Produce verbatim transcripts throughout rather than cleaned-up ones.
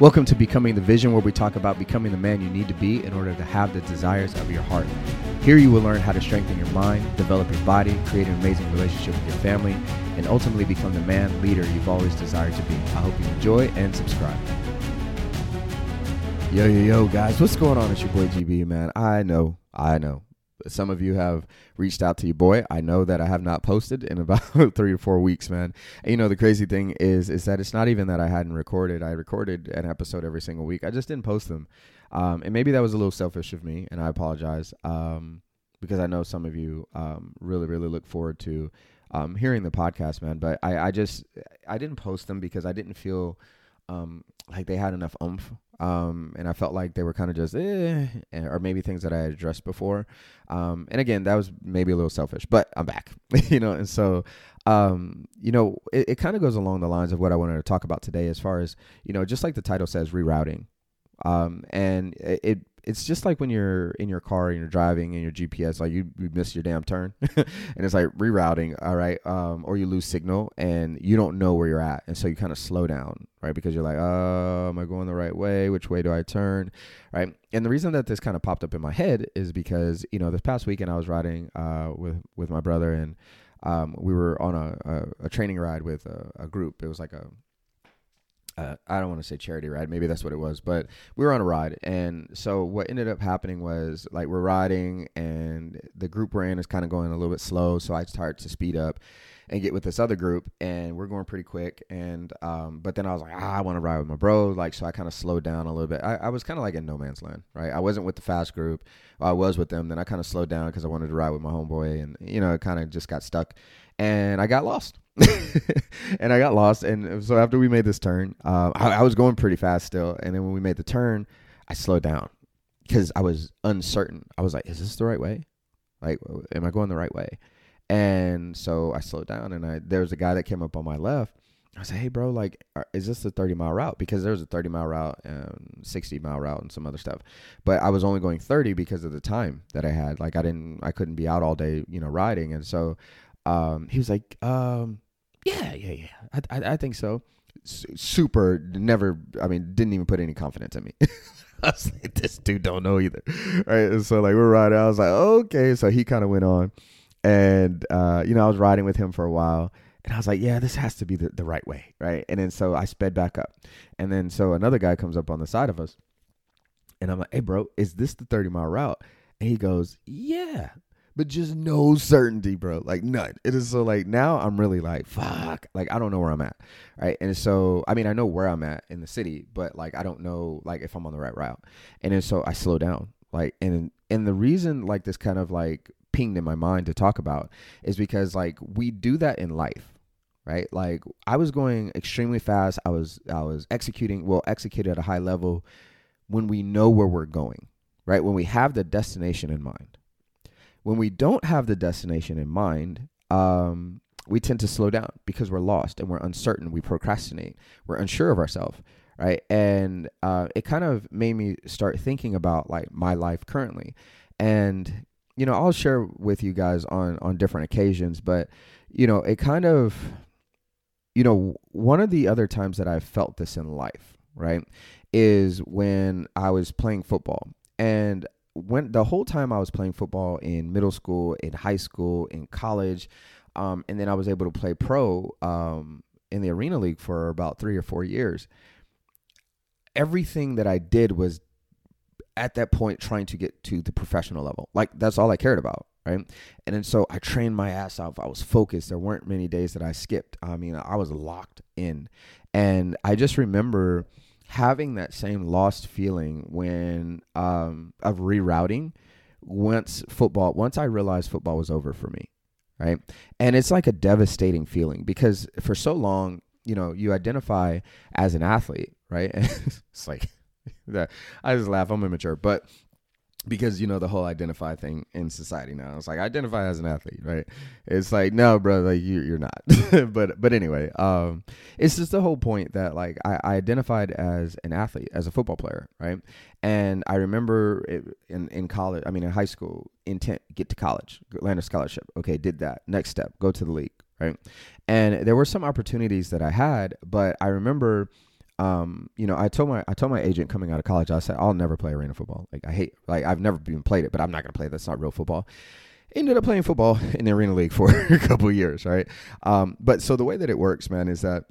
Welcome to Becoming the Vision, where we talk about becoming the man you need to be in order to have the desires of your heart. Here you will learn how to strengthen your mind, develop your body, create an amazing relationship with your family, and ultimately become the man leader you've always desired to be. I hope you enjoy and subscribe. Yo, yo, yo, guys. What's going on? It's your boy G B, man. I know. I know. Some of you have reached out to your boy. I know that I have not posted in about three or four weeks, man. And you know, the crazy thing is, is that it's not even that I hadn't recorded. I recorded an episode every single week. I just didn't post them. Um, and maybe that was a little selfish of me, and I apologize um, because I know some of you um, really, really look forward to um, hearing the podcast, man. But I, I just, I didn't post them because I didn't feel um, like they had enough oomph. Um, and I felt like they were kind of just, eh, or maybe things that I had addressed before. Um, and again, that was maybe a little selfish, but I'm back, you know? And so, um, you know, it, it kind of goes along the lines of what I wanted to talk about today, as far as, you know, just like the title says, rerouting. Um, and it, it it's just like when you're in your car and you're driving and your G P S, like you, you miss your damn turn and it's like rerouting. All right. Um, or you lose signal and you don't know where you're at. And so you kind of slow down, right? Because you're like, oh, am I going the right way? Which way do I turn? Right. And the reason that this kind of popped up in my head is because, you know, this past weekend I was riding, uh, with, with my brother and, um, we were on a, a, a training ride with a, a group. It was like a, Uh, I don't want to say charity ride. Maybe that's what it was, but we were on a ride. And so what ended up happening was, like, we're riding and the group we're in is kind of going a little bit slow. So I started to speed up and get with this other group, and we're going pretty quick. And, um, but then I was like, ah, I want to ride with my bro. Like, so I kind of slowed down a little bit. I, I was kind of like in no man's land, right? I wasn't with the fast group. I was with them. Then I kind of slowed down because I wanted to ride with my homeboy, and, you know, it kind of just got stuck and I got lost. and I got lost. And so after we made this turn, uh, I, I was going pretty fast still. And then when we made the turn, I slowed down because I was uncertain. I was like, is this the right way? Like, am I going the right way? And so I slowed down, and I, there was a guy that came up on my left. I said, hey bro, like, is this the thirty mile route? Because there was a thirty mile route and sixty mile route and some other stuff. But I was only going thirty because of the time that I had. Like, I didn't, I couldn't be out all day, you know, riding. And so, um, he was like, um, yeah, yeah, yeah. I, I, I think so. S- super, never, I mean, didn't even put any confidence in me. I was like, this dude don't know either. Right. And so, like, we're riding. I was like, okay. So he kind of went on, and, uh, you know, I was riding with him for a while, and I was like, yeah, this has to be the, the right way. Right. And then, so I sped back up, and then, so another guy comes up on the side of us, and I'm like, hey bro, is this the thirty mile route? And he goes, yeah. But just no certainty, bro. Like, none. It is so, like, now I'm really like, fuck. Like, I don't know where I'm at, right? And so, I mean, I know where I'm at in the city, but, like, I don't know, like, if I'm on the right route. And then so I slow down, like, and and the reason, like, this kind of, like, pinged in my mind to talk about is because, like, we do that in life, right? Like, I was going extremely fast. I was I was executing, well, executed at a high level when we know where we're going, right? When we have the destination in mind. When we don't have the destination in mind, um, we tend to slow down because we're lost and we're uncertain. We procrastinate. We're unsure of ourselves, right? And uh, it kind of made me start thinking about, like, my life currently. And, you know, I'll share with you guys on on different occasions, but, you know, it kind of, you know, one of the other times that I've felt this in life, right, is when I was playing football. And when the whole time I was playing football in middle school, in high school, in college, um, and then I was able to play pro um, in the Arena League for about three or four years. Everything that I did was at that point trying to get to the professional level. Like, that's all I cared about, right? And then so I trained my ass off. I was focused. There weren't many days that I skipped. I mean, I was locked in. And I just remember having that same lost feeling when um, of rerouting once football, once I realized football was over for me, right? And it's like a devastating feeling because for so long, you know, you identify as an athlete, right? And it's like, I just laugh, I'm immature, but because, you know, the whole identify thing in society now, it's like, identify as an athlete, right? It's like, no, bro, like, you, you're not. but but anyway, um, it's just the whole point that, like, I, I identified as an athlete, as a football player, right? And I remember it, in, in college, I mean, in high school, intent, get to college, land a scholarship. Okay, did that. Next step, go to the league, right? And there were some opportunities that I had, but I remember Um, you know, I told my I told my agent coming out of college, I said, I'll never play arena football. Like I hate, like I've never even played it, but I'm not going to play it. That's not real football. Ended up playing football in the arena league for a couple of years. Right. Um, but so the way that it works, man, is that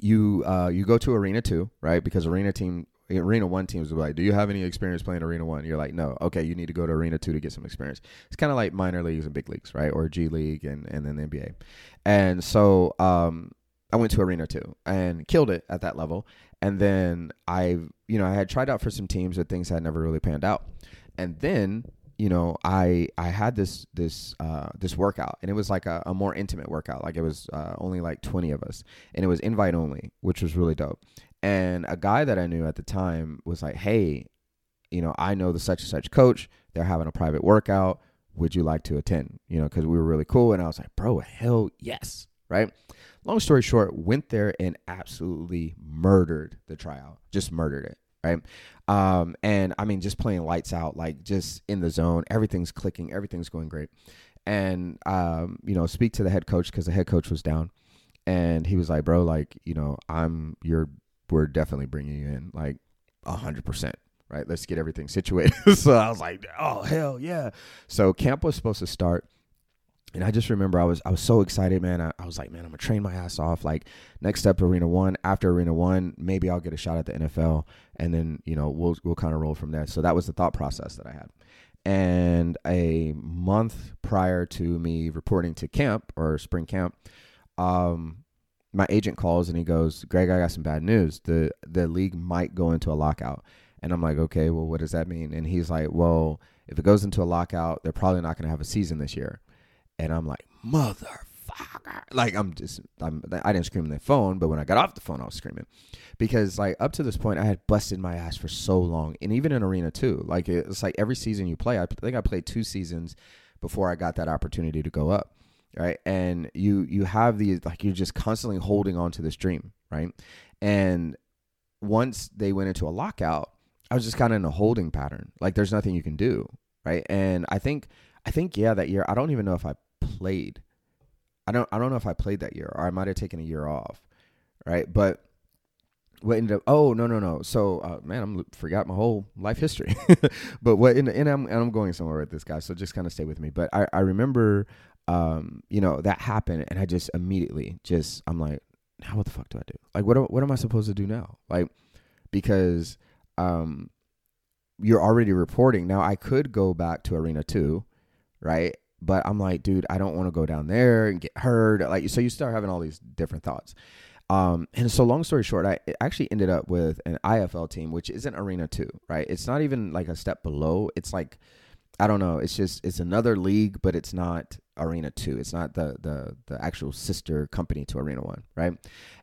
you, uh, you go to arena two, right? Because arena team, arena one teams are like, do you have any experience playing arena one? You're like, no. Okay. You need to go to arena two to get some experience. It's kind of like minor leagues and big leagues, right? Or G League and, and then the N B A. And so, um, I went to arena two and killed it at that level. And then I, you know, I had tried out for some teams, but things had never really panned out. And then, you know, I, I had this, this, uh, this workout, and it was like a, a more intimate workout. Like it was uh, only like twenty of us, and it was invite only, which was really dope. And a guy that I knew at the time was like, hey, you know, I know the such and such coach, they're having a private workout. Would you like to attend? You know, cause we were really cool. And I was like, bro, hell yes. Right. Long story short, went there and absolutely murdered the tryout. Just murdered it. Right. Um, and I mean, just playing lights out, like just in the zone. Everything's clicking. Everything's going great. And, um, you know, speak to the head coach, because the head coach was down. And he was like, bro, like, you know, I'm you're we're definitely bringing you in like one hundred percent. Right. Let's get everything situated. So I was like, oh, hell yeah. So camp was supposed to start. And I just remember I was I was so excited, man. I, I was like, man, I'm going to train my ass off. Like, next step, Arena one. After Arena one, maybe I'll get a shot at the N F L. And then, you know, we'll we'll kind of roll from there. So that was the thought process that I had. And a month prior to me reporting to camp or spring camp, um, my agent calls and he goes, Greg, I got some bad news. The, the league might go into a lockout. And I'm like, okay, well, what does that mean? And he's like, well, if it goes into a lockout, they're probably not going to have a season this year. And I'm like, motherfucker. Like, I'm just, I'm, I didn't scream on the phone, but when I got off the phone, I was screaming. Because, like, up to this point, I had busted my ass for so long. And even in Arena two, like, it's like every season you play, I think I played two seasons before I got that opportunity to go up, right? And you you have these, like, you're just constantly holding on to this dream, right? And once they went into a lockout, I was just kind of in a holding pattern. Like, there's nothing you can do, right? And I think, I think, yeah, that year, I don't even know if I played. I don't I don't know if I played that year, or I might have taken a year off, right? But what ended up, oh, no, no, no. So, uh, man, I forgot my whole life history. But what, and, and, I'm, and I'm going somewhere with this, guy, so just kind of stay with me. But I, I remember, um, you know, that happened, and I just immediately just, I'm like, now what the fuck do I do? Like, what, what am I supposed to do now? Like, because um, you're already reporting. Now, I could go back to Arena two, right? But I'm like, dude, I don't want to go down there and get hurt. Like, so you start having all these different thoughts. Um, and so long story short, I actually ended up with an I F L team, which isn't Arena two, right? It's not even like a step below. It's like, I don't know. It's just, it's another league, but it's not Arena two. It's not the the the actual sister company to Arena one, right?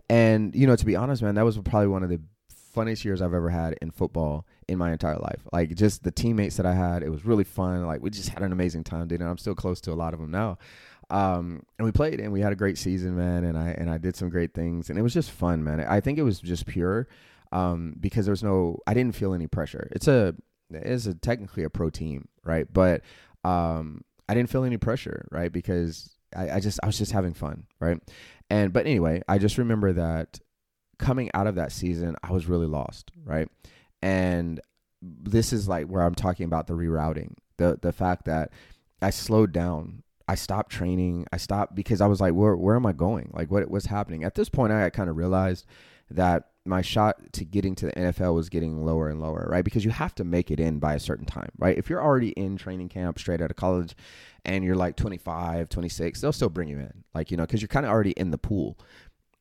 And, you know, to be honest, man, that was probably one of the funniest years I've ever had in football in my entire life. Like, just the teammates that I had, it was really fun. Like, we just had an amazing time, dude, and I'm still close to a lot of them now. Um, and we played, and we had a great season, man, and I and I did some great things, and it was just fun, man. I think it was just pure um, because there was no, I didn't feel any pressure. It's a, it's a technically a pro team, right? But um, I didn't feel any pressure, right? Because I, I just, I was just having fun, right? And, but anyway, I just remember that coming out of that season, I was really lost, right? And this is like where I'm talking about the rerouting, the the fact that I slowed down. I stopped training. I stopped because I was like, where where am I going? Like, what what's happening? At this point, I kind of realized that my shot to getting to the N F L was getting lower and lower, right? Because you have to make it in by a certain time, right? If you're already in training camp straight out of college and you're like twenty-five, twenty-six, they'll still bring you in, like, you know, because you're kind of already in the pool.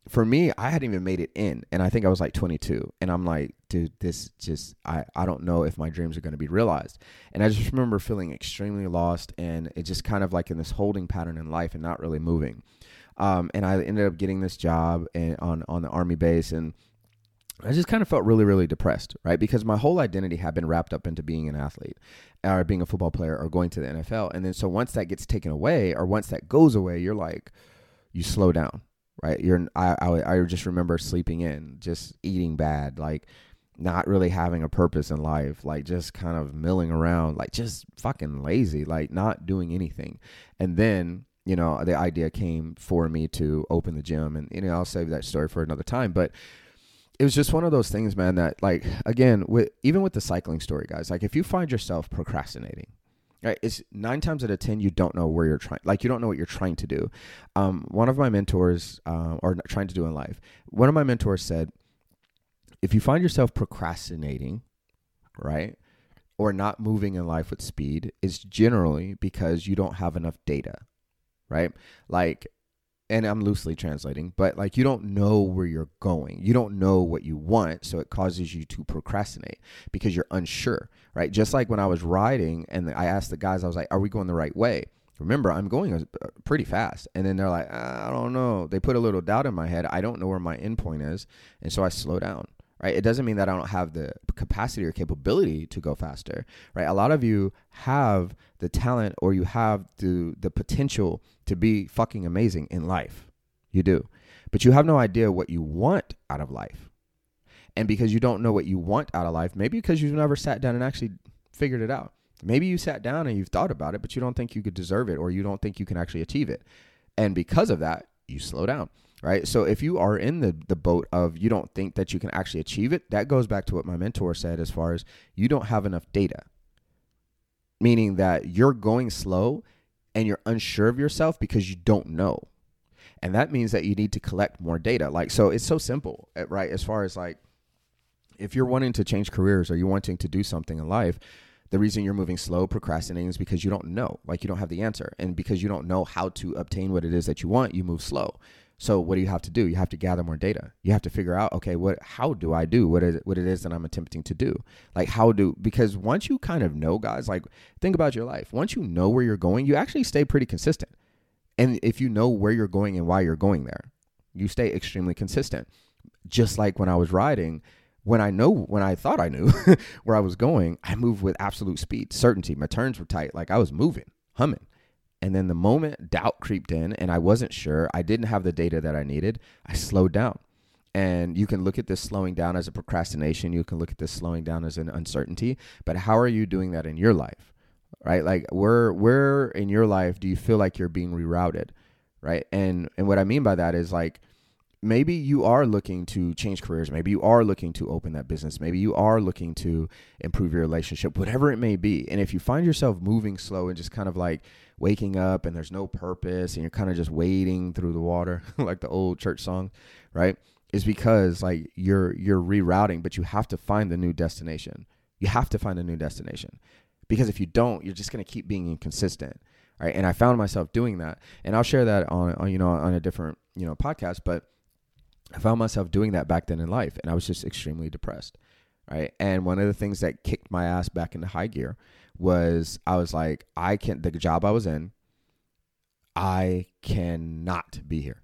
For me, I hadn't even made it in, and I think I was like twenty-two, and I'm like, dude, this just, I, I don't know if my dreams are going to be realized. And I just remember feeling extremely lost, and it just kind of like in this holding pattern in life and not really moving. Um, and I ended up getting this job and on, on the Army base, and I just kind of felt really, really depressed, right? Because my whole identity had been wrapped up into being an athlete or being a football player or going to the N F L. And then so once that gets taken away, or once that goes away, you're like, you slow down. Right. You're I, I I just remember sleeping in, just eating bad, like not really having a purpose in life, like just kind of milling around, like just fucking lazy, like not doing anything. And then, you know, the idea came for me to open the gym, and, you know, I'll save that story for another time. But it was just one of those things, man, that like, again, with, even with the cycling story, guys, like if you find yourself procrastinating, right, it's nine times out of ten, you don't know where you're trying, like you don't know what you're trying to do. Um, one of my mentors, uh, or trying to do in life, one of my mentors said, if you find yourself procrastinating, right, or not moving in life with speed, it's generally because you don't have enough data, right? Like, and I'm loosely translating, but like you don't know where you're going. You don't know what you want, so it causes you to procrastinate because you're unsure, right? Just like when I was riding and I asked the guys, I was like, are we going the right way? Remember, I'm going pretty fast. And then they're like, I don't know. They put a little doubt in my head. I don't know where my endpoint is. And so I slow down, right? It doesn't mean that I don't have the capacity or capability to go faster, right? A lot of you have the talent or you have the, the potential to be fucking amazing in life. You do. But you have no idea what you want out of life. And because you don't know what you want out of life, maybe because you've never sat down and actually figured it out. Maybe you sat down and you've thought about it, but you don't think you could deserve it or you don't think you can actually achieve it. And because of that, you slow down. Right. So if you are in the, the boat of you don't think that you can actually achieve it, that goes back to what my mentor said as far as you don't have enough data, meaning that you're going slow and you're unsure of yourself because you don't know. And that means that you need to collect more data. Like, so it's so simple, right? As far as like, if you're wanting to change careers or you're wanting to do something in life, the reason you're moving slow, procrastinating is because you don't know, like you don't have the answer. And because you don't know how to obtain what it is that you want, you move slow. So what do you have to do? You have to gather more data. You have to figure out, okay, what, how do I do what it, what it is that I'm attempting to do? Like how do, because once you kind of know, guys, like think about your life. Once you know where you're going, you actually stay pretty consistent. And if you know where you're going and why you're going there, you stay extremely consistent. Just like when I was riding, when I know, when I thought I knew where I was going, I moved with absolute speed, certainty. My turns were tight. Like I was moving, humming. And then the moment doubt creeped in and I wasn't sure, I didn't have the data that I needed, I slowed down. And you can look at this slowing down as a procrastination. You can look at this slowing down as an uncertainty. But how are you doing that in your life, right? Like where where in your life do you feel like you're being rerouted, right? And and what I mean by that is like maybe you are looking to change careers. Maybe you are looking to open that business. Maybe you are looking to improve your relationship, whatever it may be. And if you find yourself moving slow and just kind of like waking up and there's no purpose and you're kind of just wading through the water, like the old church song, right? It's because like you're, you're rerouting, but you have to find the new destination. You have to find a new destination because if you don't, you're just going to keep being inconsistent. Right. And I found myself doing that, and I'll share that on, on you know, on a different, you know, podcast, but I found myself doing that back then in life, and I was just extremely depressed, right? And one of the things that kicked my ass back into high gear was I was like, I can't, the job I was in, I cannot be here.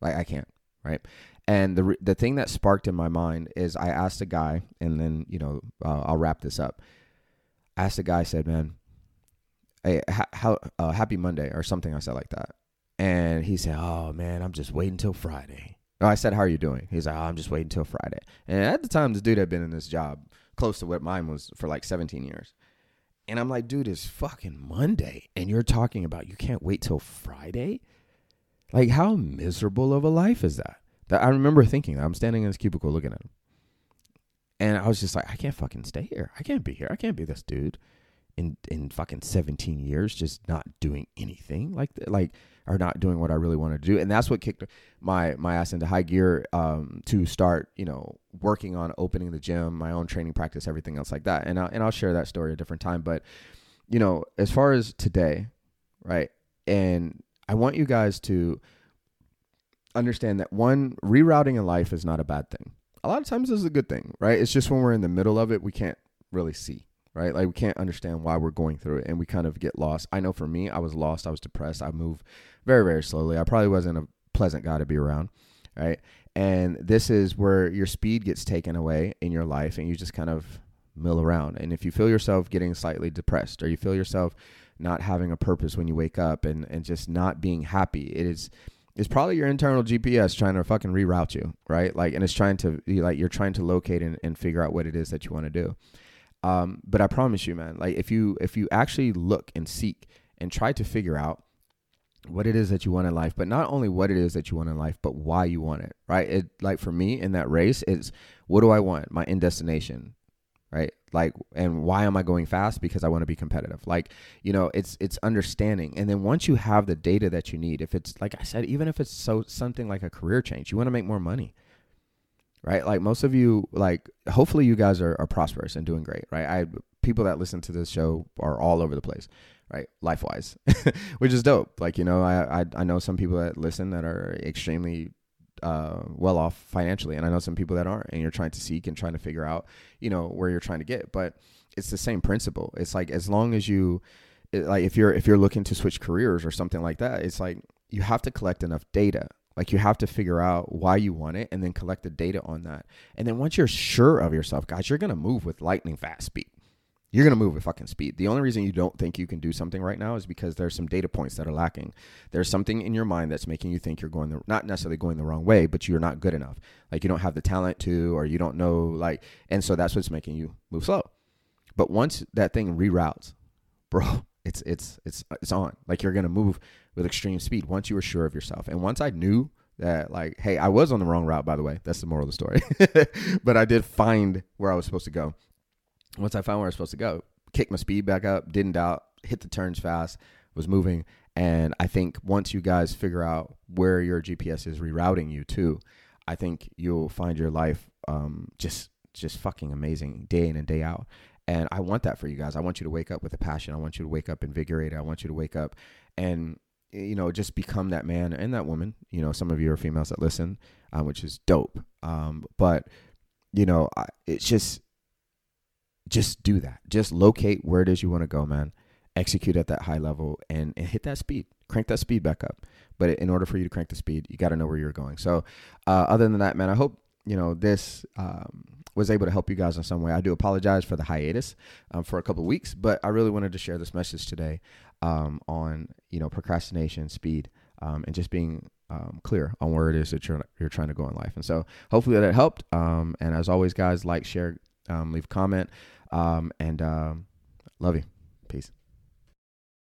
Like, I can't, right? And the the thing that sparked in my mind is I asked a guy, and then, you know, uh, I'll wrap this up. I asked a guy, I said, man, hey, ha- how, uh, happy Monday or something. I said like that. And he said, oh, man, I'm just waiting till Friday. I said, how are you doing? He's like, oh, I'm just waiting till Friday. And at the time, this dude had been in this job close to what mine was for like seventeen years. And I'm like, dude, it's fucking Monday. And you're talking about you can't wait till Friday? Like, how miserable of a life is that? That I remember thinking that. I'm standing in this cubicle looking at him. And I was just like, I can't fucking stay here. I can't be here. I can't be this dude in in fucking seventeen years just not doing anything like that. Like, are not doing what I really want to do. And that's what kicked my my ass into high gear um, to start, you know, working on opening the gym, my own training practice, everything else like that. And, I, and I'll share that story a different time. But, you know, as far as today, right, and I want you guys to understand that, one, rerouting in life is not a bad thing. A lot of times this is a good thing, right? It's just when we're in the middle of it, we can't really see. Right? Like we can't understand why we're going through it and we kind of get lost. I know for me, I was lost. I was depressed. I moved very, very slowly. I probably wasn't a pleasant guy to be around. Right. And this is where your speed gets taken away in your life and you just kind of mill around. And if you feel yourself getting slightly depressed or you feel yourself not having a purpose when you wake up and, and just not being happy, it is, it's probably your internal G P S trying to fucking reroute you. Right. Like, and it's trying to like, you're trying to locate and, and figure out what it is that you want to do. Um, but I promise you, man, like if you, if you actually look and seek and try to figure out what it is that you want in life, but not only what it is that you want in life, but why you want it, right? It, like for me in that race, it's what do I want? My end destination, right? Like, and why am I going fast? Because I want to be competitive. Like, you know, it's, it's understanding. And then once you have the data that you need, if it's, like I said, even if it's so something like a career change, you want to make more money, right? Like most of you, like, hopefully you guys are, are prosperous and doing great, right? I, people that listen to this show are all over the place, right? Life-wise, which is dope. Like, you know, I, I, I know some people that listen that are extremely uh, well off financially. And I know some people that aren't, and you're trying to seek and trying to figure out, you know, where you're trying to get, but it's the same principle. It's like, as long as you, it, like if you're, if you're looking to switch careers or something like that, it's like, you have to collect enough data. Like you have to figure out why you want it and then collect the data on that. And then once you're sure of yourself, guys, you're going to move with lightning fast speed. You're going to move at fucking speed. The only reason you don't think you can do something right now is because there's some data points that are lacking. There's something in your mind that's making you think you're going, the, not necessarily going the wrong way, but you're not good enough. Like you don't have the talent to, or you don't know, like, and so that's what's making you move slow. But once that thing reroutes, bro, it's, it's, it's, it's on. Like you're going to move with extreme speed once you are sure of yourself. And once I knew that, like, hey, I was on the wrong route, by the way, that's the moral of the story, but I did find where I was supposed to go. Once I found where I was supposed to go, kicked my speed back up, didn't doubt, hit the turns fast, was moving. And I think once you guys figure out where your G P S is rerouting you to, I think you'll find your life um, just just fucking amazing day in and day out. And I want that for you guys. I want you to wake up with a passion. I want you to wake up invigorated. I want you to wake up and, you know, just become that man and that woman. You know, some of you are females that listen, um, which is dope. Um, but, you know, I, it's just... Just do that. Just locate where it is you want to go, man. Execute at that high level and, and hit that speed. Crank that speed back up. But in order for you to crank the speed, you got to know where you're going. So uh, other than that, man, I hope, you know, this um, was able to help you guys in some way. I do apologize for the hiatus um, for a couple of weeks, but I really wanted to share this message today um, on, you know, procrastination, speed, um, and just being Um, clear on where it is that you're, you're trying to go in life. And so hopefully that helped. Um, and as always, guys, like, share, um, leave a comment, um, and um, love you. Peace.